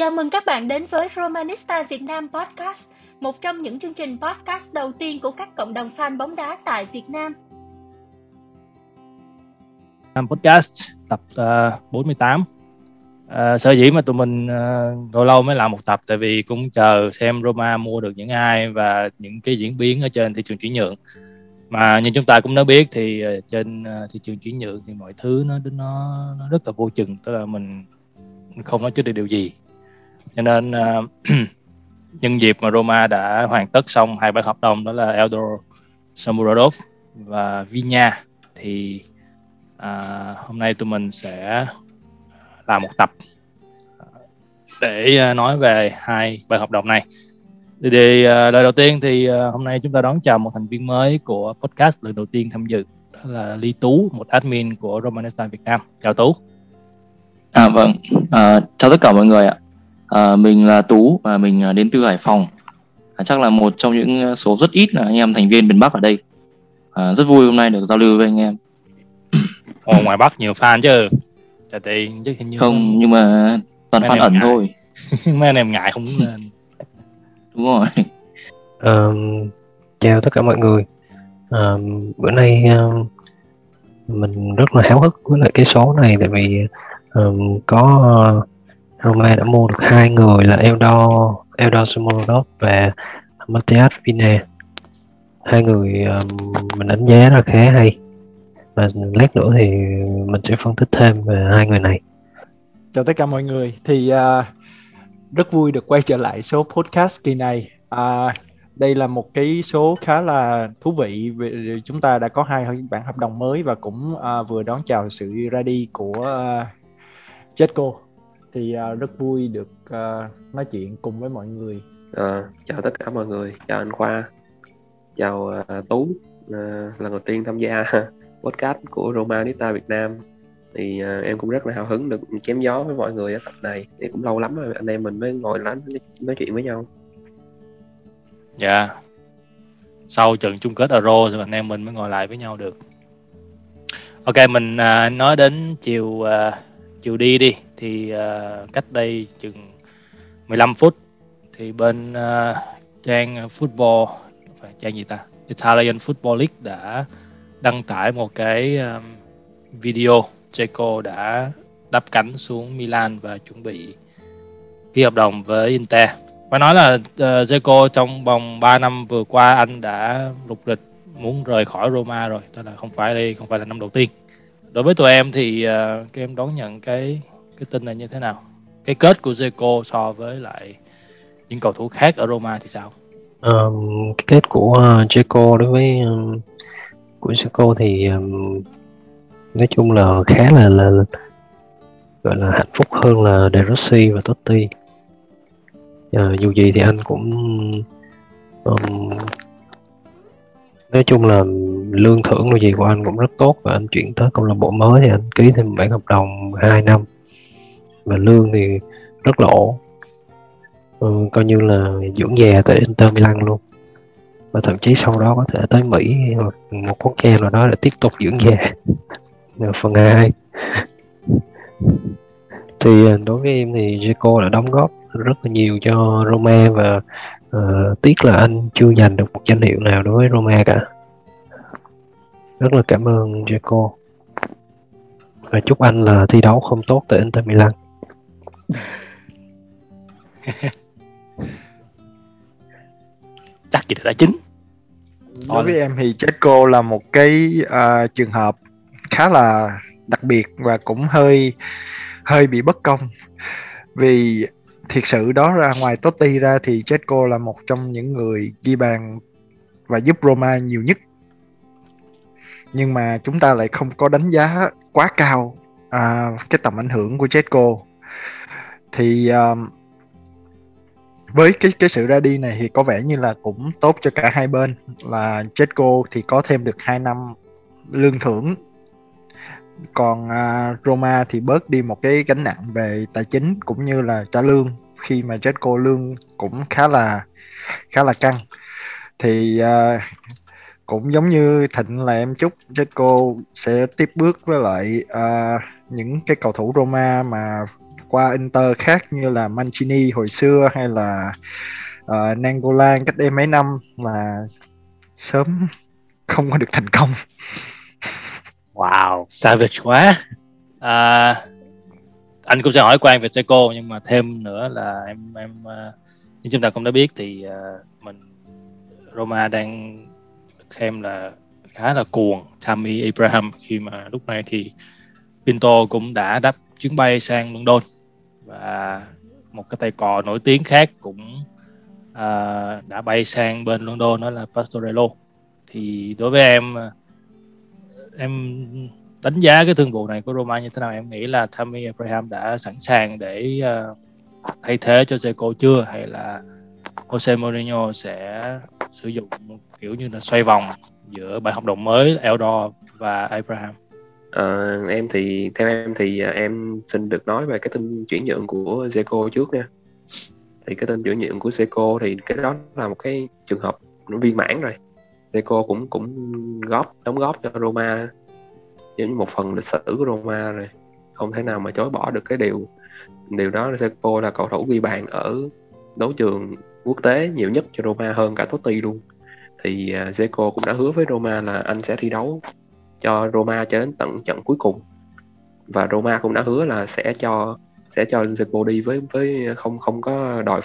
Chào mừng các bạn đến với Romanisti Việt Nam Podcast, một trong những chương trình podcast đầu tiên của các cộng đồng fan bóng đá tại Việt Nam. Podcast tập 48. Sở dĩ mà tụi mình lâu mới làm một tập tại vì cũng chờ xem Roma mua được những ai và những cái diễn biến ở trên thị trường chuyển nhượng. Mà như chúng ta cũng đã biết thì trên thị trường chuyển nhượng thì mọi thứ nó rất là vô chừng, tức là mình không nói trước được điều gì. Cho nên nhân dịp mà Roma đã hoàn tất xong hai bản hợp đồng, đó là Eldor Shomurodov và Viña, thì hôm nay tụi mình sẽ làm một tập để nói về hai bản hợp đồng này. Thì lời đầu tiên thì hôm nay chúng ta đón chào một thành viên mới của podcast lần đầu tiên tham dự, đó là Ly Tú, một admin của Romanisti Việt Nam. Chào Tú. Chào tất cả mọi người ạ. Mình là Tú và mình đến từ Hải Phòng. Chắc là một trong những số rất ít là anh em thành viên miền Bắc ở đây. Rất vui hôm nay được giao lưu với anh em. Ngoài Bắc nhiều fan chứ. Không, nhưng mà toàn fan ẩn thôi. Mấy anh em ngại không muốn lên. Đúng rồi. Chào tất cả mọi người. Bữa nay mình rất là háo hức với lại cái số này, tại vì có Roma đã mua được hai người là Eldor Shomurodov và Matías Viña. Hai người mình đánh giá là khá hay. Và lát nữa thì mình sẽ phân tích thêm về hai người này. Chào tất cả mọi người. Thì rất vui được quay trở lại số podcast kỳ này. Đây là một cái số khá là thú vị. Chúng ta đã có hai bản hợp đồng mới và cũng vừa đón chào sự ra đi của Jeko. Thì rất vui được nói chuyện cùng với mọi người. Chào tất cả mọi người, chào anh Khoa, chào Tú, lần đầu tiên tham gia podcast của Romanisti Việt Nam. Thì em cũng rất là hào hứng được chém gió với mọi người ở tập này. Thì cũng lâu lắm rồi anh em mình mới ngồi nói chuyện với nhau. Dạ, sau trận chung kết Euro thì anh em mình mới ngồi lại với nhau được. Ok, mình nói đến chiều đi. Thì cách đây chừng 15 phút thì bên trang football, phải trang gì ta, Italian Football League đã đăng tải một cái video Džeko đã đáp cánh xuống Milan và chuẩn bị ký hợp đồng với Inter. Phải nói là Džeko trong vòng 3 năm vừa qua anh đã rục rịch muốn rời khỏi Roma rồi, tức là không phải là năm đầu tiên. Đối với tụi em thì các em đón nhận cái tin này như thế nào? Cái kết của Džeko so với lại những cầu thủ khác ở Roma thì sao? Cái kết của Džeko đối với của Džeko thì nói chung là khá là gọi là hạnh phúc hơn là De Rossi và Totti. Dù gì thì anh cũng nói chung là lương thưởng gì của anh cũng rất tốt, và anh chuyển tới câu lạc bộ mới thì anh ký thêm bản hợp đồng 2 năm và lương thì rất lỗ, coi như là dưỡng già tại Inter Milan luôn, và thậm chí sau đó có thể tới Mỹ hoặc một quốc gia nào đó để tiếp tục dưỡng già. Phần 2 thì đối với em thì Džeko đã đóng góp rất là nhiều cho Roma, và tiếc là anh chưa giành được một danh hiệu nào đối với Roma cả. Rất là cảm ơn Džeko và chúc anh là thi đấu không tốt tại Inter Milan. Chắc gì đã chín. Đối với em thì Džeko là một cái trường hợp khá là đặc biệt và cũng hơi bị bất công, vì thiệt sự đó ra ngoài Totti ra thì Džeko là một trong những người ghi bàn và giúp Roma nhiều nhất. Nhưng mà chúng ta lại không có đánh giá quá cao cái tầm ảnh hưởng của Džeko. Thì với cái sự ra đi này thì có vẻ như là cũng tốt cho cả hai bên, là Džeko thì có thêm được 2 năm lương thưởng, còn Roma thì bớt đi một cái gánh nặng về tài chính cũng như là trả lương, khi mà Džeko lương cũng khá là căng. Thì cũng giống như Thịnh là em chúc Džeko sẽ tiếp bước với lại những cái cầu thủ Roma mà qua Inter khác như là Mancini hồi xưa hay là Nainggolan cách đây mấy năm là sớm không có được thành công. Wow, savage quá. Anh cũng sẽ hỏi Quang về Džeko, nhưng mà thêm nữa là em như chúng ta cũng đã biết thì Roma đang xem là khá là cuồng Tammy Abraham, khi mà lúc này thì Pinto cũng đã đáp chuyến bay sang London và một cái tay cò nổi tiếng khác cũng đã bay sang bên London, đó là Pastorello. Thì đối với em đánh giá cái thương vụ này của Roma như thế nào? Em nghĩ là Tammy Abraham đã sẵn sàng để thay thế cho Džeko chưa, hay là Jose Mourinho sẽ sử dụng kiểu như là xoay vòng giữa bản hợp đồng mới Eldor và Abraham? Em xin được nói về cái tin chuyển nhượng của Džeko trước nha. Thì cái tin chuyển nhượng của Džeko thì cái đó là một cái trường hợp nó viên mãn rồi. Džeko cũng đóng góp cho Roma, giống như một phần lịch sử của Roma rồi, không thể nào mà chối bỏ được cái điều đó. Džeko là cầu thủ ghi bàn ở đấu trường quốc tế nhiều nhất cho Roma, hơn cả Totti luôn. Thì Džeko cũng đã hứa với Roma là anh sẽ thi đấu cho Roma cho đến tận trận cuối cùng, và Roma cũng đã hứa là sẽ cho Džeko đi với không có đòi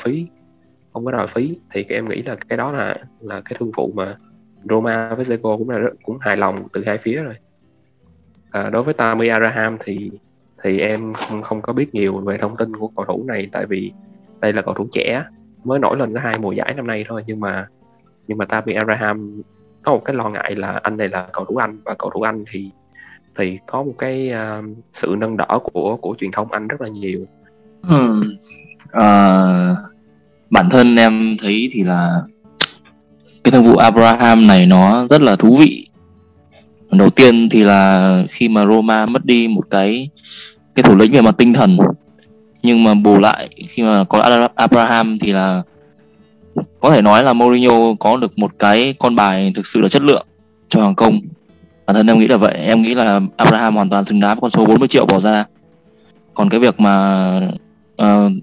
phí, thì em nghĩ là cái đó là cái thương vụ mà Roma với Džeko cũng hài lòng từ hai phía rồi. Đối với Tammy Abraham thì em không có biết nhiều về thông tin của cầu thủ này, tại vì đây là cầu thủ trẻ mới nổi lên có 2 mùa giải năm nay thôi, nhưng mà Tammy Abraham có một cái lo ngại là anh này là cầu thủ Anh, và cầu thủ Anh thì có một cái sự nâng đỡ của truyền thông Anh rất là nhiều. Bản thân em thấy thì là cái thương vụ Abraham này nó rất là thú vị. Đầu tiên thì là khi mà Roma mất đi một cái thủ lĩnh về mặt tinh thần, nhưng mà bù lại khi mà có Abraham thì là có thể nói là Mourinho có được một cái con bài thực sự là chất lượng cho hàng công. Bản thân em nghĩ là vậy, em nghĩ là Abraham hoàn toàn xứng đáng với con số 40 triệu bỏ ra. Còn cái việc mà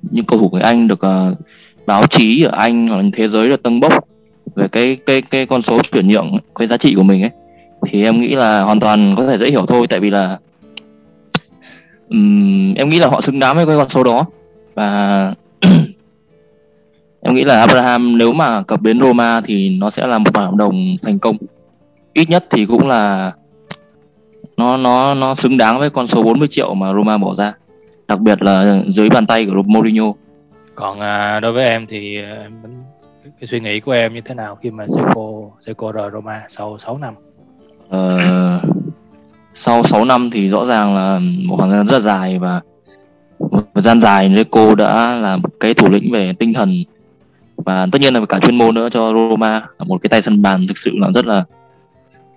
những cầu thủ người Anh được báo chí ở Anh hoặc là thế giới được tâng bốc về cái con số chuyển nhượng, cái giá trị của mình ấy, thì em nghĩ là hoàn toàn có thể dễ hiểu thôi. Tại vì là em nghĩ là họ xứng đáng với cái con số đó. Và em nghĩ là Abraham nếu mà cập đến Roma thì nó sẽ là một bản hợp đồng thành công. Ít nhất thì cũng là nó xứng đáng với con số 40 triệu mà Roma bỏ ra, đặc biệt là dưới bàn tay của Mourinho. Còn đối với em thì cái suy nghĩ của em như thế nào khi mà Džeko rời Roma sau 6 năm? Sau 6 năm thì rõ ràng là một khoảng thời gian rất là dài, và một thời gian dài Džeko đã là một cái thủ lĩnh về tinh thần và tất nhiên là cả chuyên môn nữa cho Roma, một cái tay sân bàn thực sự là rất là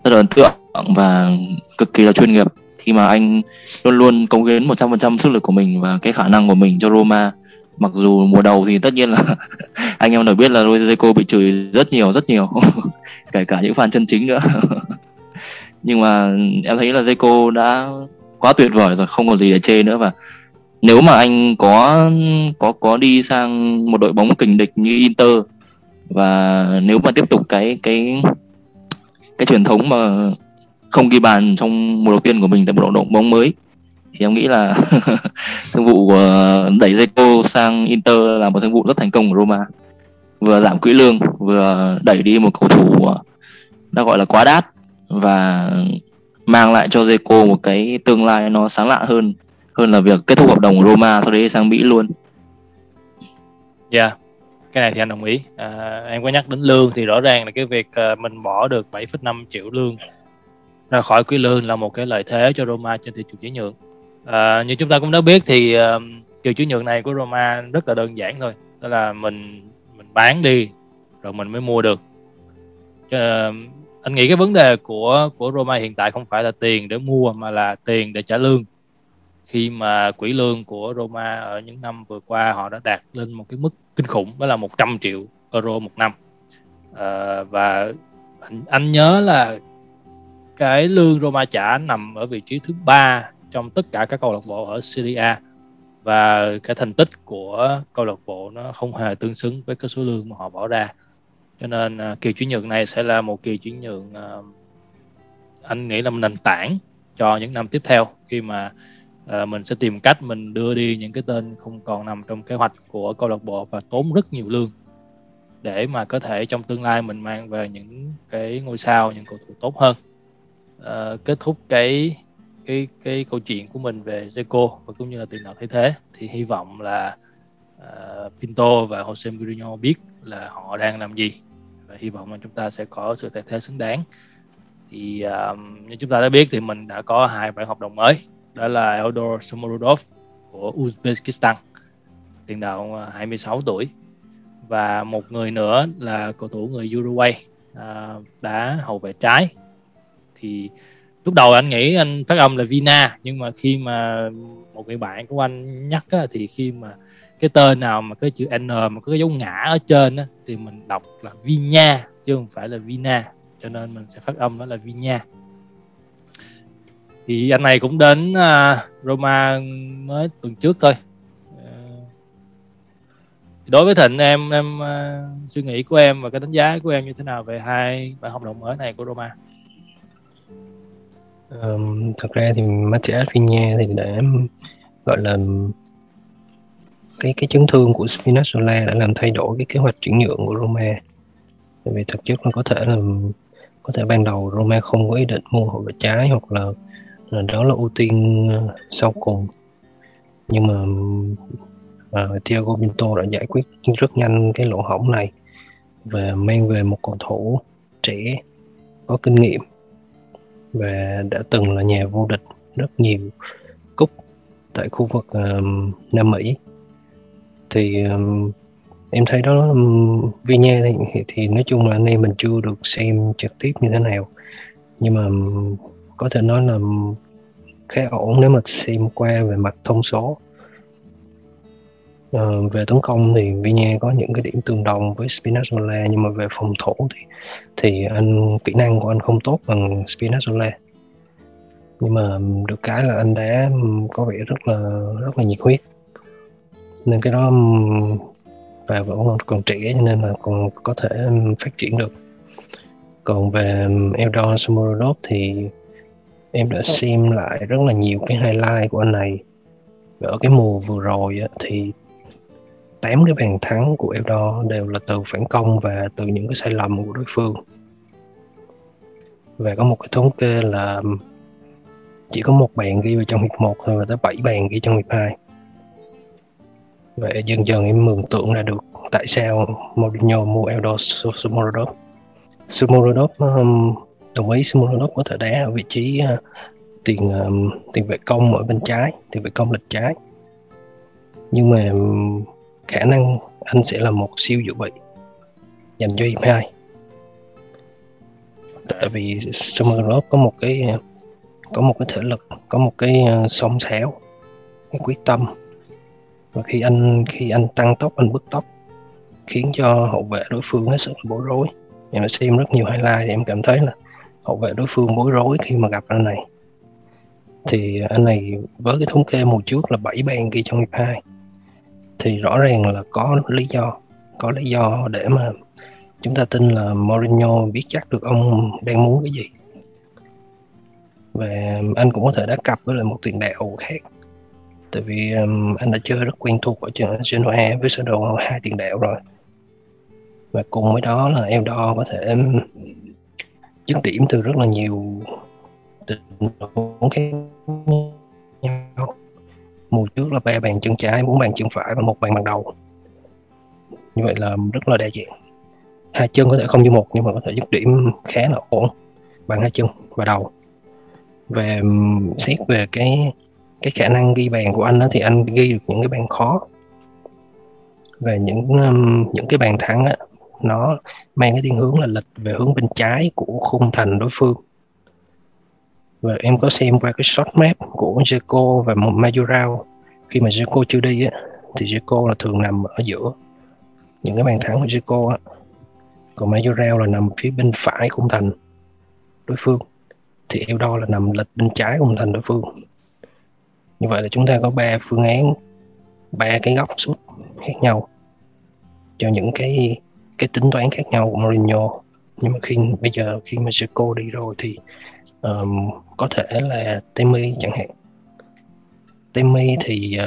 ấn tượng và cực kỳ là chuyên nghiệp, khi mà anh luôn luôn cống hiến 100% sức lực của mình và cái khả năng của mình cho Roma. Mặc dù mùa đầu thì tất nhiên là anh em đều biết là Džeko bị chửi rất nhiều kể cả những fan chân chính nữa nhưng mà em thấy là Džeko đã quá tuyệt vời rồi, không còn gì để chê nữa. Và nếu mà anh có đi sang một đội bóng kình địch như Inter, và nếu mà tiếp tục cái truyền thống mà không ghi bàn trong mùa đầu tiên của mình tại một đội bóng mới, thì em nghĩ là thương vụ đẩy Džeko sang Inter là một thương vụ rất thành công của Roma, vừa giảm quỹ lương, vừa đẩy đi một cầu thủ đã gọi là quá đắt, và mang lại cho Džeko một cái tương lai nó sáng lạ hơn là việc kết thúc hợp đồng của Roma sau đấy sang Mỹ luôn. Yeah, cái này thì anh đồng ý. Em có nhắc đến lương thì rõ ràng là cái việc mình bỏ được 7,5 triệu lương ra khỏi quỹ lương là một cái lợi thế cho Roma trên thị trường chuyển nhượng. Như chúng ta cũng đã biết thì chiều chuyển nhượng này của Roma rất là đơn giản thôi, đó là mình bán đi rồi mình mới mua được. Anh nghĩ cái vấn đề của Roma hiện tại không phải là tiền để mua mà là tiền để trả lương, khi mà quỹ lương của Roma ở những năm vừa qua họ đã đạt lên một cái mức kinh khủng, đó là 100 triệu euro một năm. Và anh nhớ là cái lương Roma trả nằm ở vị trí thứ 3 trong tất cả các câu lạc bộ ở Serie A, và cái thành tích của câu lạc bộ nó không hề tương xứng với cái số lương mà họ bỏ ra. Cho nên kỳ chuyển nhượng này sẽ là một kỳ chuyển nhượng anh nghĩ là một nền tảng cho những năm tiếp theo, khi mà mình sẽ tìm cách mình đưa đi những cái tên không còn nằm trong kế hoạch của câu lạc bộ và tốn rất nhiều lương để mà có thể trong tương lai mình mang về những cái ngôi sao, những cầu thủ tốt hơn. Kết thúc cái câu chuyện của mình về Džeko và cũng như là tiền đạo thay thế, thì hy vọng là Pinto và Jose Mourinho biết là họ đang làm gì và hy vọng là chúng ta sẽ có sự thay thế xứng đáng. Thì như chúng ta đã biết thì mình đã có hai bản hợp đồng mới, đó là Eldor Shomurodov của Uzbekistan, tiền đạo 26 tuổi, và một người nữa là cầu thủ người Uruguay, đá hậu vệ trái. Thì lúc đầu anh nghĩ anh phát âm là Vina, nhưng mà khi mà một người bạn của anh nhắc á, thì khi mà cái tên nào mà cái chữ N mà có cái dấu ngã ở trên á, thì mình đọc là Viña chứ không phải là Vina, cho nên mình sẽ phát âm đó là Viña. Thì anh này cũng đến Roma mới tuần trước thôi. Đối với Thịnh, em suy nghĩ của em và cái đánh giá của em như thế nào về hai bản hợp đồng mới này của Roma? Thật ra thì Matías Viña thì đã gọi là cái chấn thương của Spinazzola đã làm thay đổi cái kế hoạch chuyển nhượng của Roma. Tại vì thực chất là có thể ban đầu Roma không có ý định mua hậu vệ trái hoặc là đó là ưu tiên sau cùng, nhưng mà Thiago Pinto đã giải quyết rất nhanh cái lỗ hổng này và mang về một cầu thủ trẻ có kinh nghiệm và đã từng là nhà vô địch rất nhiều cúp tại khu vực Nam Mỹ. Thì em thấy đó Viña thì nói chung là anh em mình chưa được xem trực tiếp như thế nào, nhưng mà có thể nói là khá ổn nếu mà xem qua về mặt thông số. Về tấn công thì Viña có những cái điểm tương đồng với Spinazzola, nhưng mà về phòng thủ thì anh kỹ năng của anh không tốt bằng Spinazzola, nhưng mà được cái là anh đã có vẻ rất là nhiệt huyết, nên cái đó và vẫn còn trẻ cho nên là còn có thể phát triển được. Còn về Eldor Shomurodov thì em đã xem lại rất là nhiều cái highlight của anh này. Ở cái mùa vừa rồi thì 8 cái bàn thắng của Eldor đều là từ phản công và từ những cái sai lầm của đối phương. Và có một cái thống kê là chỉ có 1 bàn ghi vào trong hiệp 1 thôi và tới 7 bàn ghi trong hiệp 2. Và dần em mường tượng ra được tại sao Mourinho mua Eldor Shomurodov. Đồng ý Shomurodov có thể đá ở vị trí tiền vệ công ở bên trái, tiền vệ công lệch trái, nhưng mà khả năng anh sẽ là một siêu dự bị dành cho hiệp 2. Tại vì Shomurodov có một cái thể lực, có một cái song sáo, cái quyết tâm, và khi anh tăng tốc, anh bứt tốc khiến cho hậu vệ đối phương hết sức là bối rối. Em đã xem rất nhiều highlight thì em cảm thấy là hậu vệ đối phương bối rối khi mà gặp anh này. Thì anh này với cái thống kê mùa trước là 7 bàn ghi trong hiệp 2 thì rõ ràng là có lý do để mà chúng ta tin là Mourinho biết chắc được ông đang muốn cái gì. Và anh cũng có thể đã cặp với lại một tiền đạo khác, tại vì anh đã chơi rất quen thuộc ở trên Genoa với sơ đồ 2 tiền đạo rồi, và cùng với đó là Eldor có thể dứt điểm từ rất là nhiều tình huống khác nhau. Mùa trước là 3 bàn chân trái, 4 bàn chân phải và 1 bàn bằng đầu, như vậy là rất là đa dạng. 2 chân có thể không như 1, nhưng mà có thể dứt điểm khá là ổn bằng 2 chân và đầu. Và xét về cái khả năng ghi bàn của anh đó, thì anh ghi được những cái bàn khó, và những cái bàn thắng á, nó mang cái thiên hướng là lệch về hướng bên trái của khung thành đối phương. Và em có xem qua cái shot map của Džeko và Majorao, khi mà Džeko chưa đi á, thì Džeko là thường nằm ở giữa những cái bàn thắng của Džeko á, còn Majorao là nằm phía bên phải khung thành đối phương, thì Eldor là nằm lệch bên trái khung thành đối phương. Như vậy là chúng ta có 3 phương án ba cái góc sút khác nhau cho những cái tính toán khác nhau của Mourinho. Nhưng mà bây giờ khi mà Džeko đi rồi thì có thể là Tammy chẳng hạn. Tammy thì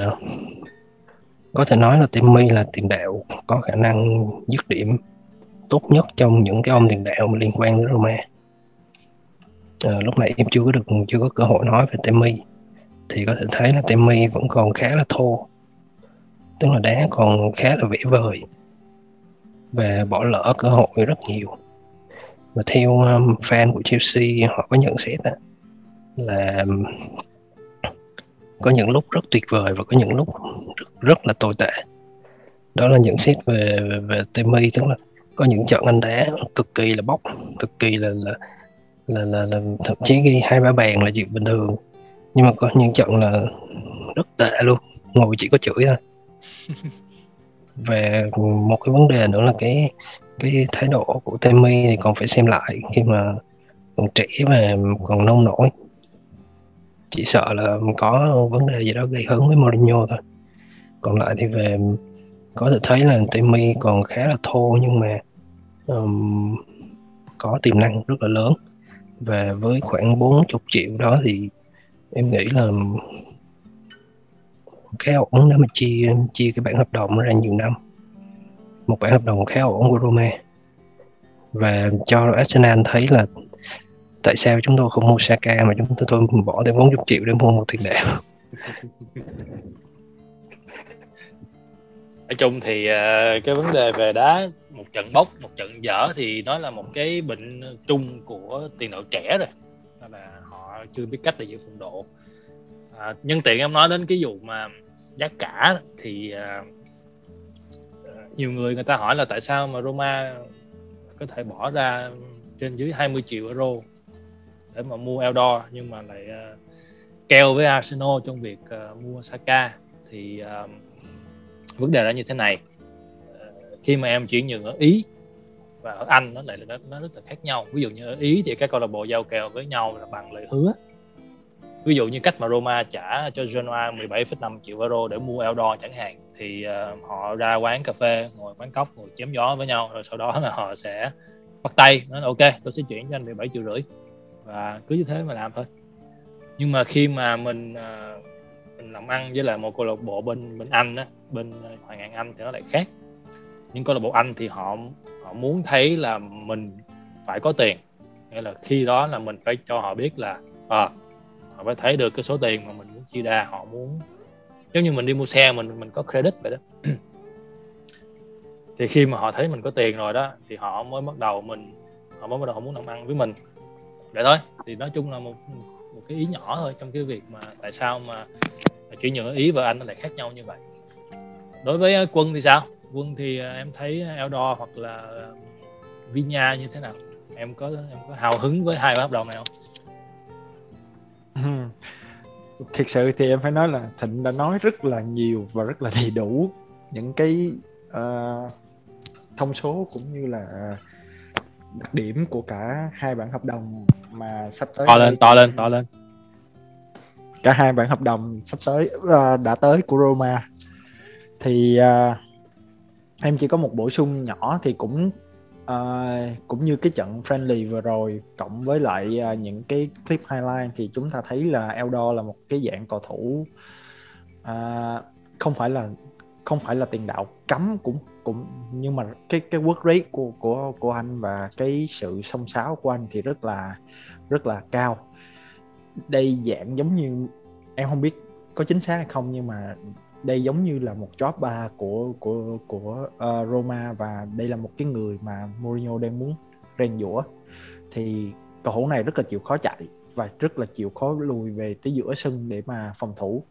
có thể nói là Tammy là tiền đạo có khả năng dứt điểm tốt nhất trong những cái ông tiền đạo liên quan đến Roma. Lúc nãy em chưa có cơ hội nói về Tammy, thì có thể thấy là Tammy vẫn còn khá là thô, tức là đá còn khá là vẽ vời và bỏ lỡ cơ hội rất nhiều. Và theo fan của Chelsea, họ có nhận xét là có những lúc rất tuyệt vời và có những lúc rất là tồi tệ. Đó là nhận xét về Tammy, tức là có những trận anh đá cực kỳ là bóc, cực kỳ là thậm chí ghi 2-3 bàn là chuyện bình thường, nhưng mà có những trận là rất tệ luôn, ngồi chỉ có chửi thôi. Và một cái vấn đề nữa là cái thái độ của Tammy thì còn phải xem lại, khi mà còn trẻ mà còn nông nổi, chỉ sợ là có vấn đề gì đó gây hấn với Mourinho thôi. Còn lại thì về có thể thấy là Tammy còn khá là thô, nhưng mà có tiềm năng rất là lớn. Và với khoảng 40 triệu đó thì em nghĩ là khá ổn để mà chia cái bản hợp đồng ra nhiều năm. Một bản hợp đồng khá ổn của Roma. Và cho Arsenal thấy là tại sao chúng tôi không mua Xhaka mà chúng tôi bỏ thêm 40 triệu để mua một tiền đạo. Nói chung thì cái vấn đề về đá một trận bốc, một trận dở thì nó là một cái bệnh chung của tiền đạo trẻ rồi. Đó là họ chưa biết cách để giữ phong độ. Nhân tiện em nói đến cái vụ mà giá cả thì nhiều người ta hỏi là tại sao mà Roma có thể bỏ ra trên dưới 20 triệu euro để mà mua Eldor, nhưng mà lại kèo với Arsenal trong việc mua Xhaka. Thì vấn đề là như thế này, khi mà em chuyển nhượng ở Ý và ở Anh nó lại nó rất là khác nhau. Ví dụ như ở Ý thì các câu lạc bộ giao kèo với nhau là bằng lời hứa. Ví dụ như cách mà Roma trả cho Genoa 17,5 triệu euro để mua Eldor chẳng hạn, thì họ ra quán cà phê, ngồi quán cóc, ngồi chém gió với nhau, rồi sau đó là họ sẽ bắt tay nói là ok, tôi sẽ chuyển cho anh 17,5 triệu và cứ như thế mà làm thôi. Nhưng mà khi mà mình làm ăn với lại một câu lạc bộ bên Anh á, bên Hoàng Anh Anh thì nó lại khác. Những câu lạc bộ Anh thì họ muốn thấy là mình phải có tiền, nghĩa là khi đó là mình phải cho họ biết là họ phải thấy được cái số tiền mà mình muốn chia ra. Họ muốn giống như mình đi mua xe mình có credit vậy đó. Thì khi mà họ thấy mình có tiền rồi đó thì họ mới bắt đầu muốn làm ăn với mình vậy thôi. Thì nói chung là một cái ý nhỏ thôi trong cái việc mà tại sao mà chuyển nhượng Ý và Anh nó lại khác nhau như vậy. Đối với Quân thì sao? Quân thì em thấy Eldor hoặc là Viña như thế nào? Em có hào hứng với hai hợp đồng này không? Thực sự thì em phải nói là Thịnh đã nói rất là nhiều và rất là đầy đủ những cái thông số cũng như là đặc điểm của cả hai bản hợp đồng mà sắp tới. To lên. Cả hai bản hợp đồng sắp tới đã tới của Roma. Thì em chỉ có một bổ sung nhỏ, thì cũng như cái trận friendly vừa rồi cộng với lại những cái clip highlight thì chúng ta thấy là Eldor là một cái dạng cầu thủ không phải là tiền đạo cấm cũng nhưng mà cái work rate của anh và cái sự xông xáo của anh thì rất là cao. Đây dạng giống như, em không biết có chính xác hay không, nhưng mà đây giống như là một Drogba của Roma, và đây là một cái người mà Mourinho đang muốn rèn giũa. Thì cầu thủ này rất là chịu khó chạy và rất là chịu khó lùi về tới giữa sân để mà phòng thủ.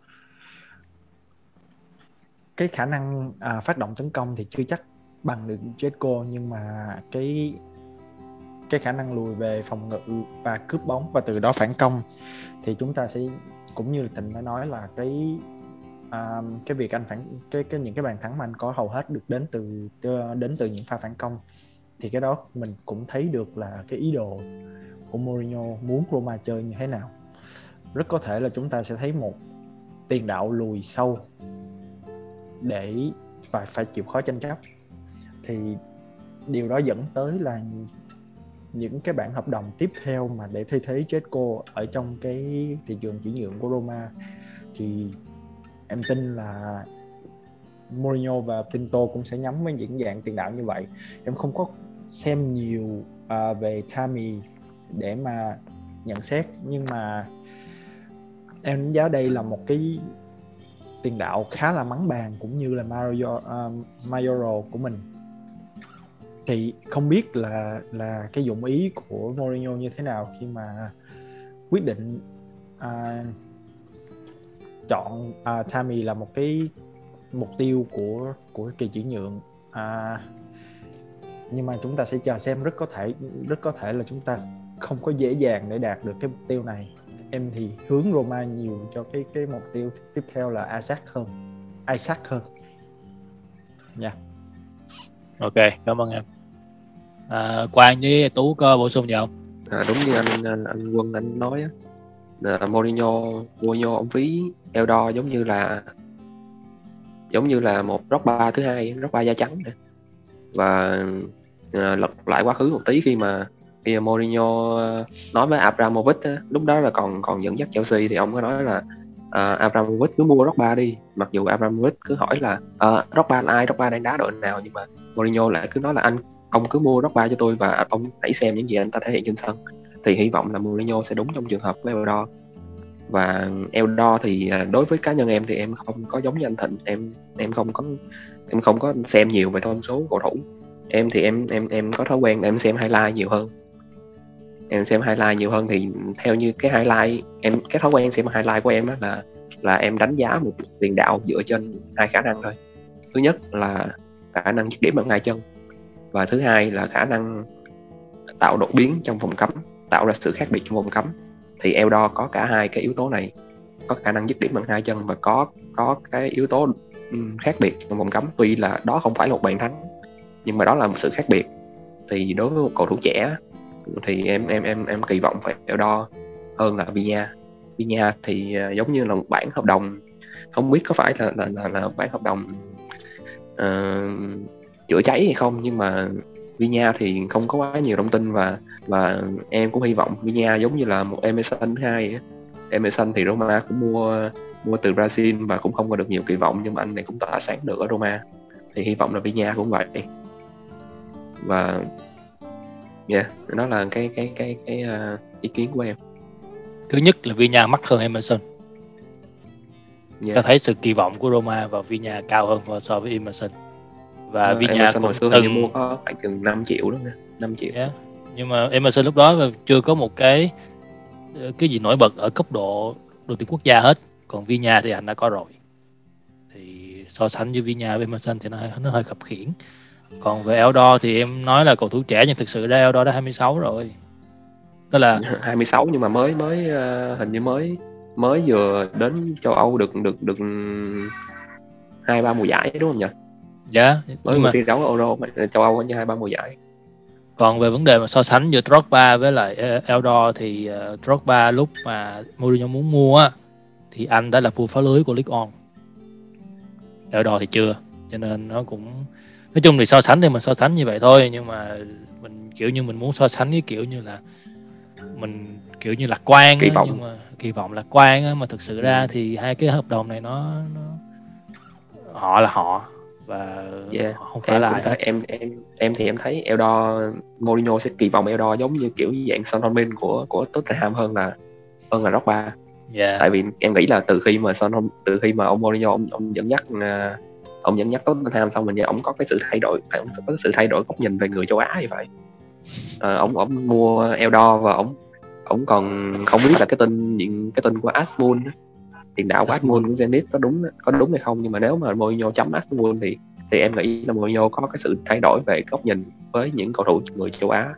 Cái khả năng phát động tấn công thì chưa chắc bằng được Džeko, nhưng mà cái khả năng lùi về phòng ngự và cướp bóng và từ đó phản công thì chúng ta sẽ, cũng như Thịnh đã nói, là cái việc anh những cái bàn thắng mà anh có hầu hết được đến từ những pha phản công. Thì cái đó mình cũng thấy được là cái ý đồ của Mourinho muốn Roma chơi như thế nào. Rất có thể là chúng ta sẽ thấy một tiền đạo lùi sâu để phải chịu khó tranh chấp. Thì điều đó dẫn tới là những cái bản hợp đồng tiếp theo mà để thay thế Džeko ở trong cái thị trường chuyển nhượng của Roma, thì em tin là Mourinho và Pinto cũng sẽ nhắm với những dạng tiền đạo như vậy. Em không có xem nhiều về Tammy để mà nhận xét, nhưng mà em đánh giá đây là một cái tiền đạo khá là mắng bàn cũng như là Majoro của mình. Thì không biết là cái dụng ý của Mourinho như thế nào khi mà quyết định chọn Tammy là một cái mục tiêu của kỳ chuyển nhượng. Nhưng mà chúng ta sẽ chờ xem, rất có thể là chúng ta không có dễ dàng để đạt được cái mục tiêu này. Em thì hướng Roma nhiều cho cái mục tiêu tiếp theo là Isaac hơn. Nha. Yeah. Ok, cảm ơn em. Quang với Tú có bổ sung gì không? Đúng như anh Quân anh nói á, Mourinho ông ví Eldor giống như là một Drogba thứ hai, Drogba da trắng nữa. Và lật lại quá khứ một tí, khi mà Mourinho nói với Abramovich á, lúc đó là còn dẫn dắt Chelsea, thì ông có nói là Abramovich cứ mua Drogba đi, mặc dù Abramovich cứ hỏi là Drogba là ai, Drogba đang đá đội nào, nhưng mà Mourinho lại cứ nói là ông cứ mua Drogba cho tôi và ông hãy xem những gì anh ta thể hiện trên sân. Thì hy vọng là Mourinho sẽ đúng trong trường hợp với Eldor. Và Eldor thì đối với cá nhân em thì em không có giống như anh Thịnh, em không có xem nhiều về thông số cầu thủ. Em thì em có thói quen em xem highlight nhiều hơn. Em xem highlight nhiều hơn thì theo như cái highlight em, cái thói quen xem highlight của em đó là em đánh giá một tiền đạo dựa trên hai khả năng thôi. Thứ nhất là khả năng dứt điểm bằng hai chân, và thứ hai là khả năng tạo đột biến trong vùng cấm, tạo ra sự khác biệt trong vùng cấm. Thì Eldor có cả hai cái yếu tố này, có khả năng dứt điểm bằng hai chân và có cái yếu tố khác biệt trong vùng cấm. Tuy là đó không phải là một bàn thắng, nhưng mà đó là một sự khác biệt. Thì đối với một cầu thủ trẻ thì em kỳ vọng phải Eldor hơn là Viña thì giống như là một bản hợp đồng, không biết có phải là bản hợp đồng chữa cháy hay không, nhưng mà Viña thì không có quá nhiều thông tin và em cũng hy vọng Viña giống như là một Emerson thứ hai. Emerson thì Roma cũng mua từ Brazil và cũng không có được nhiều kỳ vọng, nhưng mà anh này cũng tỏa sáng được ở Roma, thì hy vọng là Viña cũng vậy. Và đó là cái ý kiến của em. Thứ nhất là Viña mắc hơn Emerson. Ta thấy sự kỳ vọng của Roma và Viña cao hơn so với Emerson. Và Viña cũng hồi xưa từng mua có khoảng chừng 5 triệu đó, 5 triệu. Yeah. Nhưng mà Emerson lúc đó chưa có một cái gì nổi bật ở cấp độ đội tuyển quốc gia hết, còn Viña thì anh đã có rồi. Thì so sánh với Viña với Emerson thì nó hơi khập khiễng. Còn về Eldor thì em nói là cầu thủ trẻ, nhưng thực sự ra Eldor đã 26 rồi. Đó là 26 nhưng mà mới hình như mới vừa đến châu Âu được 2-3 mùa giải đúng không nhỉ? Dạ, mới mà thi đấu ở Euro châu Âu như 2-3 mùa giải. Còn về vấn đề mà so sánh giữa Drogba với lại Eldor thì Drogba lúc mà Mourinho muốn mua á thì anh đã là vua phá lưới của League One. Eldor thì chưa, cho nên nó cũng nói chung thì so sánh thì mình so sánh như vậy thôi, nhưng mà mình kiểu như mình muốn so sánh với kiểu như là mình kiểu như lạc quan á, nhưng mà kỳ vọng lạc quan á, mà thực sự ra thì hai cái hợp đồng này nó họ là họ và không phải là em thì em thấy Eldor Mourinho sẽ kỳ vọng Eldor giống như kiểu dạng Son Heung-min của Tottenham hơn là Drogba. Tại vì em nghĩ là từ khi mà ông Mourinho ông dẫn dắt Tottenham xong mình ông có cái sự thay đổi, góc nhìn về người châu Á như vậy. Ông mua Eldor và ông còn không biết là cái tin của Azmoun, tiền đạo của Azmoun của Zenith có đúng hay không, nhưng mà nếu mà Mourinho chấm Azmoun thì em nghĩ là Mourinho có cái sự thay đổi về góc nhìn với những cầu thủ người châu Á.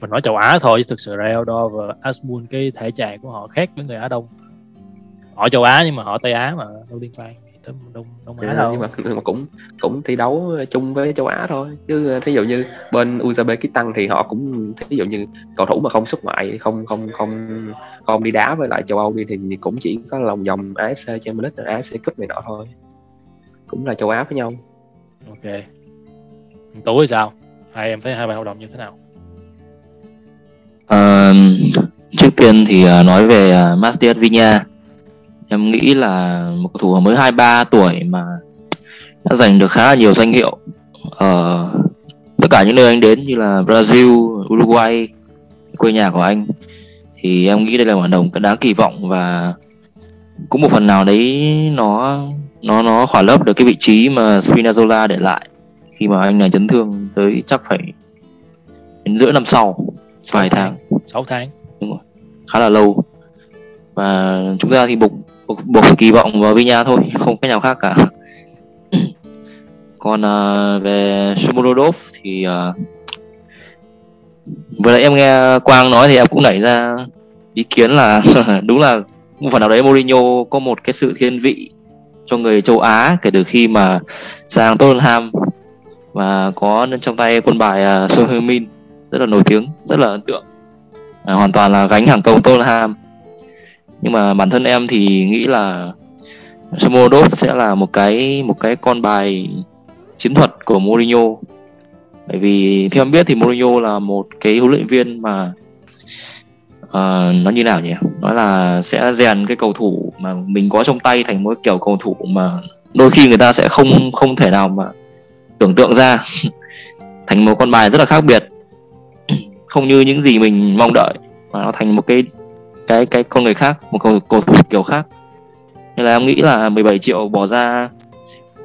Mình nói châu Á thôi, thực sự Eldor và Azmoun cái thể trạng của họ khác với người Á Đông. Họ châu Á nhưng mà họ Tây Á mà đâu liên quan. Đông Á đâu. Nhưng mà cũng thi đấu chung với châu Á thôi. Chứ thí dụ như bên Uzbekistan thì họ cũng thí dụ như cầu thủ mà không xuất ngoại, không đi đá với lại châu Âu đi thì cũng chỉ có lòng vòng AFC Champions League, AFC Cup này nọ thôi. cũng là châu Á với nhau. Ok. Tú thì sao? Hai em thấy hai bài hoạt động như thế nào? Trước tiên thì nói về Matías Viña. Em nghĩ là một cầu thủ mới 23 tuổi mà đã giành được khá là nhiều danh hiệu ở tất cả những nơi anh đến, như là Brazil, Uruguay, quê nhà của anh. Thì em nghĩ đây là một hoạt động đáng kỳ vọng và cũng một phần nào đấy nó khỏa lấp được cái vị trí mà Spinazzola để lại khi mà anh này chấn thương tới chắc phải đến giữa năm sau, vài tháng, 6 tháng, đúng rồi, khá là lâu. Và chúng ta thì buộc kỳ vọng vào Viña thôi, không cách nào khác cả. Còn về Shomurodov thì vừa nãy em nghe Quang nói thì em cũng nảy ra ý kiến là đúng là phần nào đấy Mourinho có một cái sự thiên vị cho người châu Á kể từ khi mà sang Tottenham và có trong tay quân bài Son Heung-min rất là nổi tiếng, rất là ấn tượng, hoàn toàn là gánh hàng công Tottenham. Nhưng mà bản thân em thì nghĩ là Shomurodov sẽ là một cái con bài chiến thuật của Mourinho, bởi vì theo em biết thì Mourinho là một cái huấn luyện viên mà nó như nào nhỉ? Nó là sẽ rèn cái cầu thủ mà mình có trong tay thành một kiểu cầu thủ mà đôi khi người ta sẽ không thể nào mà tưởng tượng ra thành một con bài rất là khác biệt, không như những gì mình mong đợi, mà nó thành một cái con người khác, một cầu thủ kiểu khác. Nên là em nghĩ là 17 triệu bỏ ra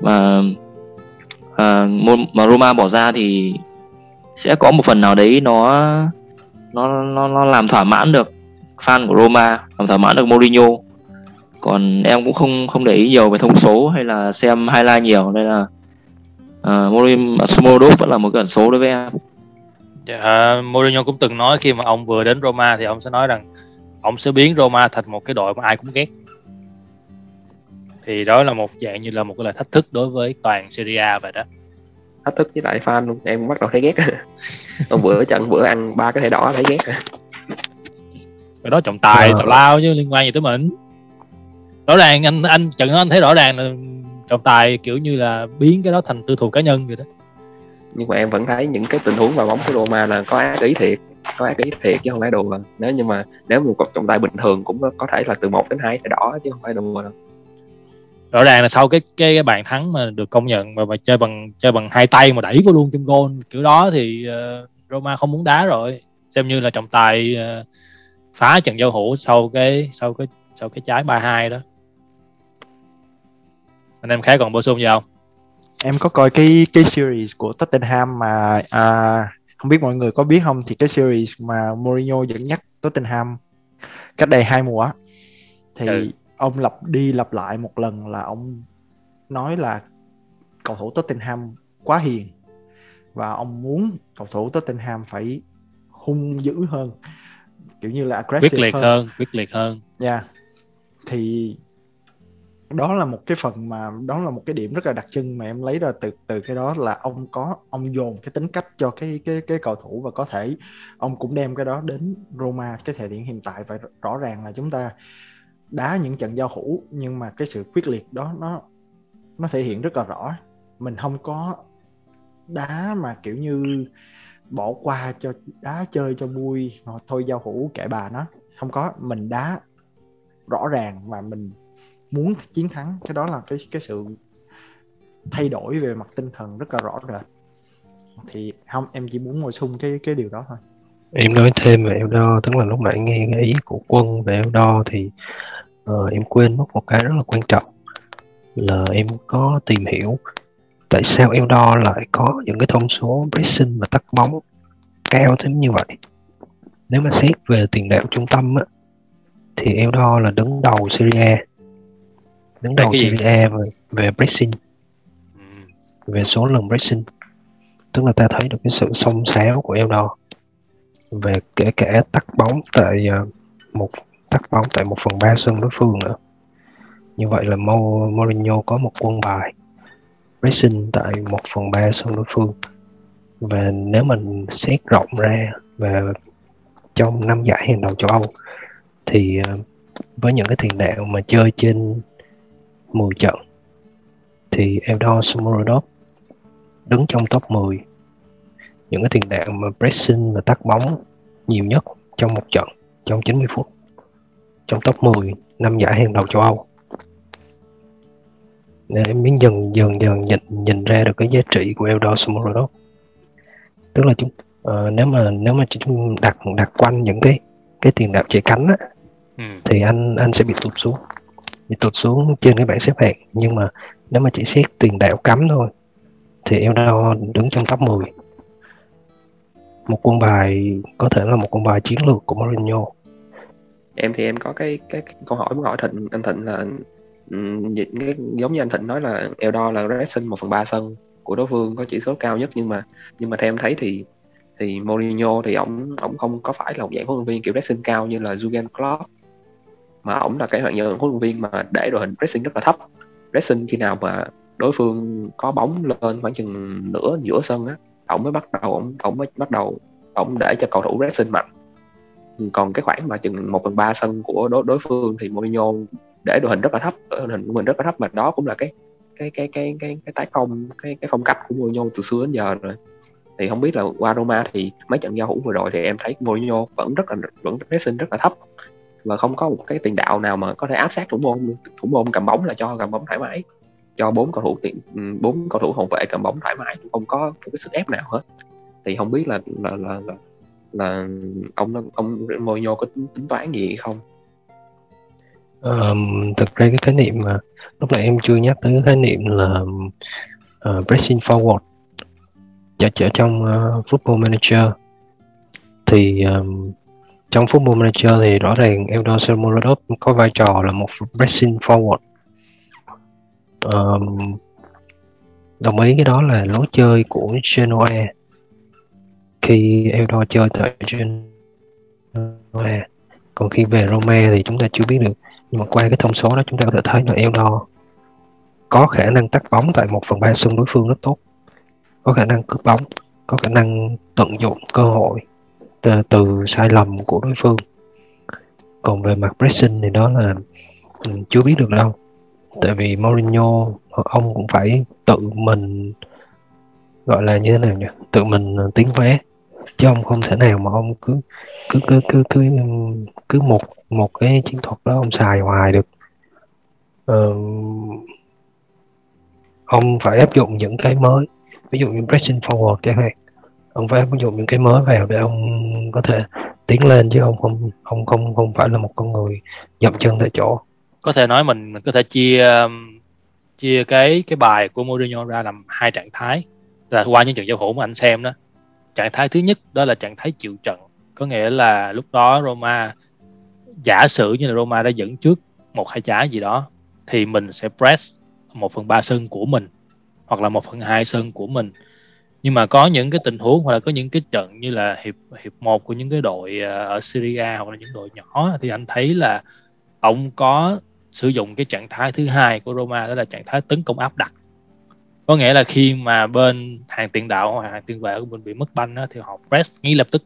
mà Roma bỏ ra thì sẽ có một phần nào đấy nó làm thỏa mãn được fan của Roma, làm thỏa mãn được Mourinho. Còn em cũng không để ý nhiều về thông số hay là xem highlight nhiều, nên là Shomurodov vẫn là một cái ẩn số đối với em. Mourinho cũng từng nói khi mà ông vừa đến Roma thì ông sẽ nói rằng ông sẽ biến Roma thành một cái đội mà ai cũng ghét. Thì đó là một dạng như là một cái lời thách thức đối với toàn Serie A vậy đó. Thách thức với lại fan luôn, em bắt đầu thấy ghét. Ông bữa ăn ba cái thẻ đỏ thấy ghét. Cái đó trọng tài, tào lao chứ liên quan gì tới mình. Rõ ràng anh Trần anh thấy rõ ràng là trọng tài kiểu như là biến cái đó thành tư thù cá nhân vậy đó. Nhưng mà em vẫn thấy những cái tình huống vào bóng của Roma là có ác ý thiệt, chứ không phải đùa. Nếu một trọng tài bình thường cũng có thể là từ 1 đến 2 thẻ đỏ chứ không phải đùa. Rõ ràng là sau cái bàn thắng mà được công nhận mà chơi bằng hai tay mà đẩy vô luôn trong goal kiểu đó thì Roma không muốn đá rồi, xem như là trọng tài phá trận giao hữu sau cái trái 3-2 đó. Anh em khác còn bổ sung gì không? Em có coi cái series của Tottenham mà không biết mọi người có biết không, thì cái series mà Mourinho dẫn dắt Tottenham cách đây 2 mùa thì ông lặp lại một lần là ông nói là cầu thủ Tottenham quá hiền và ông muốn cầu thủ Tottenham phải hung dữ hơn, kiểu như là aggressive, quyết liệt hơn. Yeah. Thì đó là một cái phần mà đó là một cái điểm rất là đặc trưng mà em lấy ra từ cái đó là ông dồn cái tính cách cho cái cầu thủ, và có thể ông cũng đem cái đó đến Roma cái thời điểm hiện tại. Và rõ ràng là chúng ta đá những trận giao hữu nhưng mà cái sự quyết liệt đó nó thể hiện rất là rõ. Mình không có đá mà kiểu như bỏ qua cho đá chơi cho vui mà thôi giao hữu kệ bà nó, không có. Mình đá rõ ràng và mình muốn chiến thắng, cái đó là cái sự thay đổi về mặt tinh thần rất là rõ rệt. Thì không, em chỉ muốn bổ sung cái điều đó thôi. Em nói thêm về Eldor, tức là lúc nãy nghe cái ý của Quân về Eldor thì em quên mất một cái rất là quan trọng là em có tìm hiểu tại sao Eldor lại có những cái thông số pressing và tắt bóng cao thế như vậy. Nếu mà xét về tiền đạo trung tâm á, thì Eldor là đứng đầu Serie A, đứng đầu Serie A về pressing, về số lần pressing. Tức là ta thấy được cái sự xông xáo của Eldor về kể cả tắt bóng tại 1/3 sân đối phương nữa. Như vậy là Mourinho có một quân bài pressing tại 1/3 sân đối phương. Và nếu mình xét rộng ra về trong 5 giải hàng đầu châu Âu thì với những cái tiền đạo mà chơi trên 10 trận thì Eldor Shomurodov đứng trong top 10 những cái tiền đạo mà pressing và tắt bóng nhiều nhất trong một trận trong 90 phút, trong top 10 năm giải hàng đầu châu Âu. Nên em mới dần nhìn ra được cái giá trị của Eldor Shomurodov. Tức là chúng nếu mà chúng đặt quanh những cái tiền đạo chạy cánh á, thì anh sẽ bị tụt xuống trên cái bảng xếp hạng. Nhưng mà nếu mà chỉ xét tiền đạo cắm thôi thì Eldor đứng trong top 10. Một quân bài, có thể là một quân bài chiến lược của Mourinho. Em thì em có cái câu hỏi muốn hỏi Thịnh, anh Thịnh là giống như anh Thịnh nói là Eldor là pressing 1/3 sân của đối phương, có chỉ số cao nhất, nhưng mà theo em thấy thì Mourinho thì ổng không có phải là một dạng huấn luyện viên kiểu pressing cao như là Jurgen Klopp, mà ổng là cái dạng huấn luyện viên mà để đội hình pressing rất là thấp. Pressing khi nào mà đối phương có bóng lên khoảng chừng nửa giữa sân á, ổng mới bắt đầu ổng để cho cầu thủ pressing mạnh. Còn cái khoảng mà chừng 1/3 sân của đối phương thì Mourinho để đội hình rất là thấp, đội hình của mình rất là thấp, mà đó cũng là cái tái công, cái phong cách của Mourinho từ xưa đến giờ rồi. Thì không biết là qua Roma thì mấy trận giao hữu vừa rồi thì em thấy Mourinho vẫn pressing rất là thấp và không có một cái tiền đạo nào mà có thể áp sát thủ môn cầm bóng, là cho cầm bóng thoải mái, cho bốn cầu thủ hậu vệ cầm bóng thoải mái, cũng không có cái sức ép nào hết. Thì không biết là ông Mourinho có tính toán gì không? Thực ra cái khái niệm mà lúc nãy em chưa nhắc tới, cái khái niệm là pressing forward ở trong Football Manager, thì trong Football Manager thì rõ ràng Eldor Shomurodov có vai trò là một pressing forward. Đồng ý cái đó là lối chơi của Genoa khi Eldor chơi tại Genoa. Còn khi về Roma thì chúng ta chưa biết được, nhưng mà qua cái thông số đó chúng ta có thể thấy là Eldor có khả năng tắt bóng tại 1/3 sân đối phương rất tốt, có khả năng cướp bóng, có khả năng tận dụng cơ hội từ sai lầm của đối phương. Còn về mặt pressing thì đó là chưa biết được đâu, tại vì Mourinho ông cũng phải tự mình, gọi là như thế nào nhỉ, tự mình tiến hóa, chứ ông không thể nào mà ông cứ một cái chiến thuật đó ông xài hoài được. Ông phải áp dụng những cái mới, ví dụ như pressing forward chẳng hạn, ông phải áp dụng những cái mới vào để ông có thể tiến lên, chứ ông không phải là một con người dậm chân tại chỗ. Có thể nói mình có thể chia cái bài của Mourinho ra làm hai trạng thái, là qua những trận giao hữu mà anh xem đó. Trạng thái thứ nhất đó là trạng thái chịu trận, có nghĩa là lúc đó Roma, giả sử như là Roma đã dẫn trước 1-2 trái gì đó, thì mình sẽ press 1/3 sân của mình hoặc là 1/2 sân của mình. Nhưng mà có những cái tình huống hoặc là có những cái trận như là hiệp 1 của những cái đội ở Serie A hoặc là những đội nhỏ, thì anh thấy là ông có sử dụng cái trạng thái thứ hai của Roma, đó là trạng thái tấn công áp đặt. Có nghĩa là khi mà bên hàng tiền đạo hoặc hàng tiền vệ của mình bị mất banh đó, thì họ press ngay lập tức,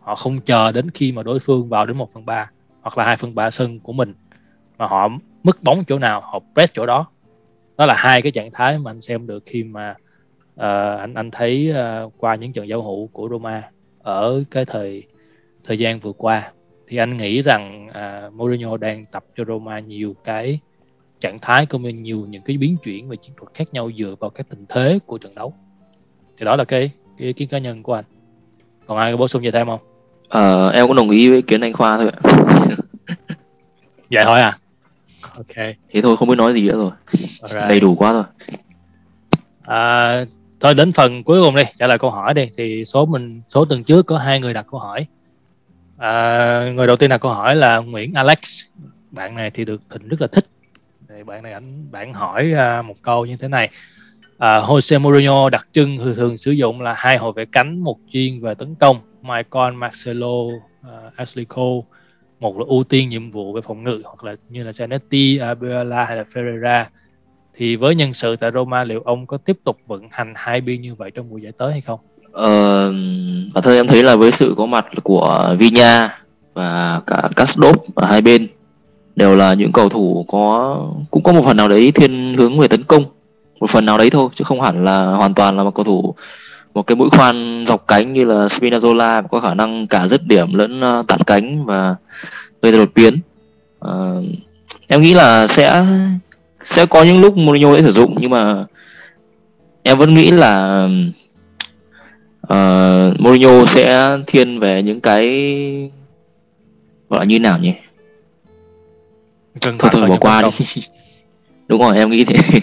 họ không chờ đến khi mà đối phương vào đến 1/3 hoặc là 2/3 sân của mình, mà họ mất bóng chỗ nào họ press chỗ đó. Đó là hai cái trạng thái mà anh xem được khi mà anh thấy qua những trận giao hữu của Roma ở cái thời gian vừa qua. Thì anh nghĩ rằng Mourinho đang tập cho Roma nhiều cái trạng thái, cũng như nhiều những cái biến chuyển về chiến thuật khác nhau dựa vào các tình thế của trận đấu. Thì đó là cái ý kiến cá nhân của anh. Còn ai có bổ sung gì thêm không? Em cũng đồng ý với ý kiến anh Khoa thôi ạ. Vậy thôi à? Ok. Thế thôi, không biết nói gì nữa rồi. Alright. Đầy đủ quá rồi. Thôi đến phần cuối cùng đi, trả lời câu hỏi đi. Thì số tuần trước có 2 người đặt câu hỏi. Người đầu tiên đặt câu hỏi là Nguyễn Alex. Bạn này thì được Thịnh rất là thích. Thì bạn hỏi một câu như thế này: Jose Mourinho đặc trưng thường sử dụng là 2 hậu vệ cánh, một chuyên về tấn công, Michael Marcelo, Ashley Cole, một là ưu tiên nhiệm vụ về phòng ngự, hoặc là như là Zanetti, Abiola hay là Ferreira. Thì với nhân sự tại Roma, liệu ông có tiếp tục vận hành hai biên như vậy trong mùa giải tới hay không? Bản thân em thấy là với sự có mặt của Viña và cả Castro ở hai bên, đều là những cầu thủ cũng có một phần nào đấy thiên hướng về tấn công một phần nào đấy thôi, chứ không hẳn là hoàn toàn là một cầu thủ một cái mũi khoan dọc cánh như là Spinazzola, có khả năng cả dứt điểm lẫn tạt cánh và gây ra đột biến. Em nghĩ là sẽ có những lúc Mourinho sẽ sử dụng, nhưng mà em vẫn nghĩ là Mourinho sẽ thiên về những cái gọi là như nào nhỉ, thôi bỏ qua đi. Đúng rồi, em nghĩ thế.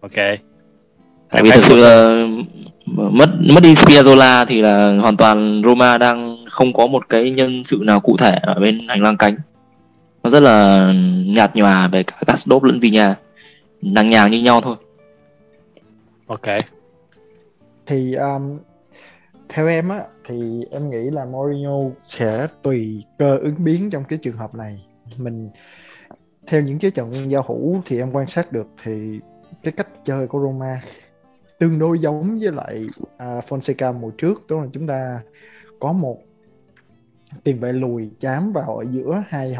Ok. Tại vì thật sự là mất đi Spinazzola thì là hoàn toàn Roma đang không có một cái nhân sự nào cụ thể ở bên hành lang cánh. Nó rất là nhạt nhòa về cả Gasdop lẫn Viña, nàng nhàng như nhau thôi. Ok. Thì theo em á, thì em nghĩ là Mourinho sẽ tùy cơ ứng biến trong cái trường hợp này. Mình theo những cái trận giao hữu thì em quan sát được thì cái cách chơi của Roma tương đối giống với lại Fonseca mùa trước, tức là chúng ta có một tiền vệ lùi chám vào ở giữa hai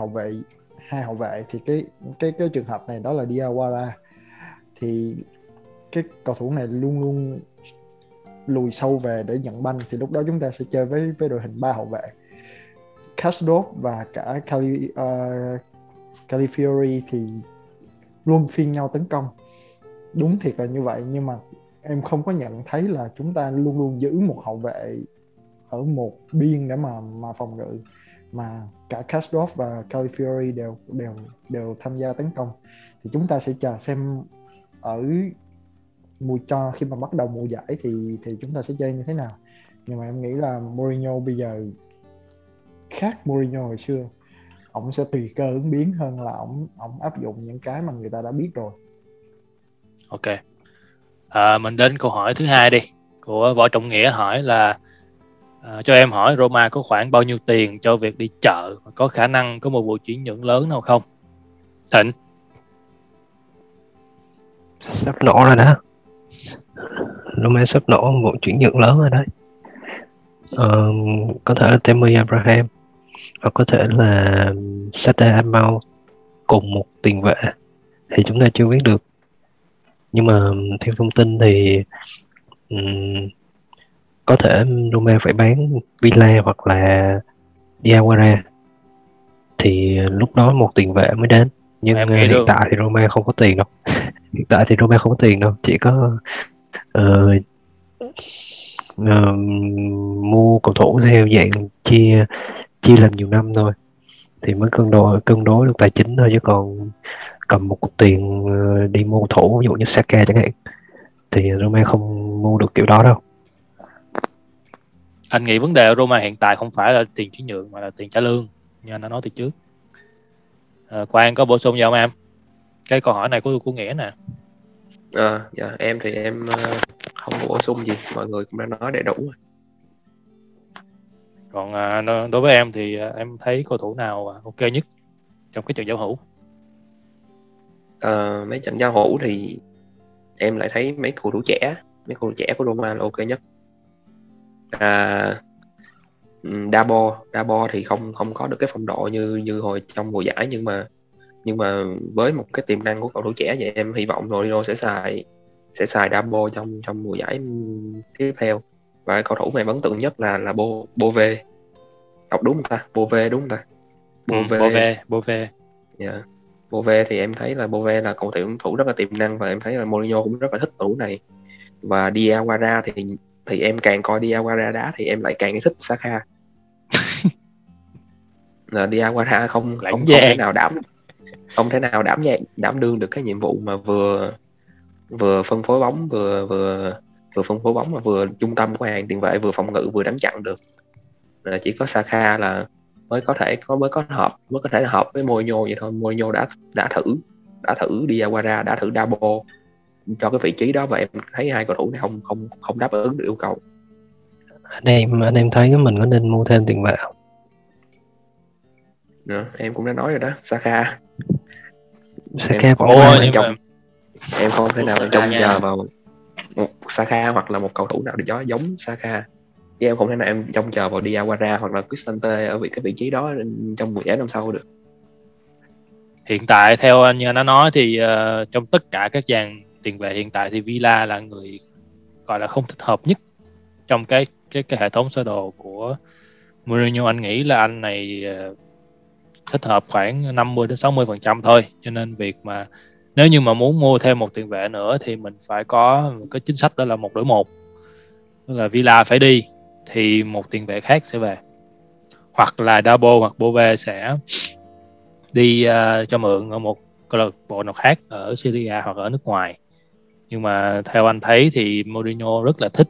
hậu vệ thì cái trường hợp này đó là Diawara, thì cái cầu thủ này luôn luôn lùi sâu về để nhận banh, thì lúc đó chúng ta sẽ chơi với đội hình ba hậu vệ. Castro và cả Calafiori thì luôn phiên nhau tấn công. Đúng thiệt là như vậy, nhưng mà em không có nhận thấy là chúng ta luôn luôn giữ một hậu vệ ở một biên để mà phòng ngự, mà cả Castro và Calafiori đều tham gia tấn công. Thì chúng ta sẽ chờ xem ở mùa cho khi mà bắt đầu mùa giải thì chúng ta sẽ chơi như thế nào. Nhưng mà em nghĩ là Mourinho bây giờ khác Mourinho hồi xưa, ổng sẽ tùy cơ ứng biến hơn là ổng áp dụng những cái mà người ta đã biết rồi. Ok, mình đến câu hỏi thứ hai đi, của Võ Trọng Nghĩa hỏi là cho em hỏi Roma có khoảng bao nhiêu tiền cho việc đi chợ, có khả năng có một vụ chuyển nhượng lớn nào không? Thịnh sắp nổ rồi đó, Roma sắp nổ một vụ chuyển nhượng lớn rồi đấy. Có thể là Tammy Abraham hoặc có thể là Sada Amau cùng một tiền vệ thì chúng ta chưa biết được, nhưng mà theo thông tin thì có thể Roma phải bán Villa hoặc là Diawara thì lúc đó một tiền vệ mới đến, nhưng hiện tại thì Roma không có tiền đâu. Chỉ có mua cầu thủ theo dạng chia làm nhiều năm thôi thì mới cân đối được tài chính thôi, chứ còn cầm một cục tiền đi mua cầu thủ ví dụ như Xhaka chẳng hạn thì Roma không mua được kiểu đó đâu. Anh nghĩ vấn đề ở Roma hiện tại không phải là tiền chuyển nhượng mà là tiền trả lương như anh đã nói từ trước. Quang có bổ sung gì không em? Cái câu hỏi này của Nghĩa nè. Dạ, em thì em không bổ sung gì, mọi người cũng đã nói đầy đủ rồi. Còn đối với em thì em thấy cầu thủ nào ok nhất trong cái trận giao hữu? Mấy trận giao hữu thì em lại thấy mấy cầu thủ trẻ của Roma là ok nhất. Dabo thì không có được cái phong độ như hồi trong mùa giải, nhưng mà với một cái tiềm năng của cầu thủ trẻ vậy, em hy vọng Mourinho sẽ xài Dabo trong mùa giải tiếp theo. Và cầu thủ mà em ấn tượng nhất là Bove. Đọc đúng không ta? Bove đúng không ta? Bove. Yeah. Bove thì em thấy là Bove là cầu thủ rất là tiềm năng và em thấy là Mourinho cũng rất là thích cầu thủ này. Và Diawara thì em càng coi Diawara đá thì em lại càng thích Xhaka. Diawara không thể nào đảm đương được cái nhiệm vụ mà vừa phân phối bóng vừa phân phối bóng mà vừa trung tâm của hàng tiền vệ, vừa phòng ngự vừa đánh chặn được. Là chỉ có Xhaka là mới có thể hợp với Mourinho vậy thôi. Mourinho đã thử Diawara, đã thử Dabo cho cái vị trí đó và em thấy hai cầu thủ này không đáp ứng được yêu cầu. Anh em thấy mình có nên mua thêm tiền vệ không? Em cũng đã nói rồi đó, Xhaka em không thể nào trông chờ vào một Xhaka hoặc là một cầu thủ nào đó giống Xhaka. Chứ em không thể nào em trông chờ vào Diawara hoặc là Cristante ở cái vị trí đó trong mùa giải năm sau được. Hiện tại theo anh đã nói thì trong tất cả các dàn tiền vệ hiện tại thì Villa là người gọi là không thích hợp nhất trong cái hệ thống sơ đồ của Mourinho. Anh nghĩ là anh này thích hợp khoảng 50-60% thôi, cho nên việc mà nếu như mà muốn mua thêm một tiền vệ nữa thì mình phải có cái chính sách đó là 1-1, tức là Villa phải đi thì một tiền vệ khác sẽ về, hoặc là Dabo hoặc Bove sẽ đi cho mượn ở một câu lạc bộ nào khác ở Serie A hoặc ở nước ngoài. Nhưng mà theo anh thấy thì Mourinho rất là thích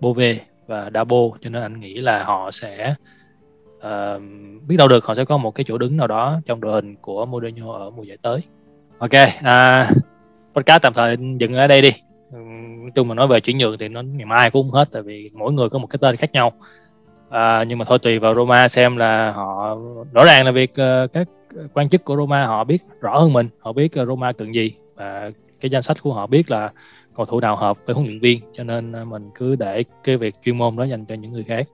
Bove và Dabo, cho nên anh nghĩ là họ sẽ biết đâu được họ sẽ có một cái chỗ đứng nào đó trong đội hình của Mourinho ở mùa giải tới. Ok, podcast tạm thời dừng ở đây đi. Chung mà nói về chuyển nhượng thì nó ngày mai cũng không hết, tại vì mỗi người có một cái tên khác nhau. Nhưng mà thôi tùy vào Roma xem là họ, rõ ràng là việc các quan chức của Roma họ biết rõ hơn mình, họ biết Roma cần gì và cái danh sách của họ biết là cầu thủ nào hợp với huấn luyện viên, cho nên mình cứ để cái việc chuyên môn đó dành cho những người khác,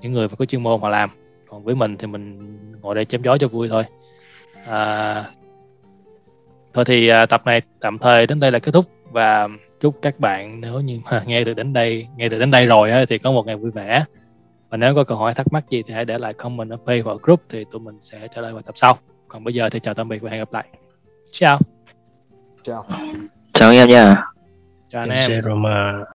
những người phải có chuyên môn họ làm. Còn với mình thì mình ngồi đây chém gió cho vui thôi. Thôi thì tập này tạm thời đến đây là kết thúc, và chúc các bạn nếu như mà nghe được đến đây rồi á, thì có một ngày vui vẻ. Và nếu có câu hỏi thắc mắc gì thì hãy để lại comment ở page hoặc group thì tụi mình sẽ trả lời vào tập sau. Còn bây giờ thì chào tạm biệt và hẹn gặp lại. Ciao. Chào anh em nha. Chào anh em.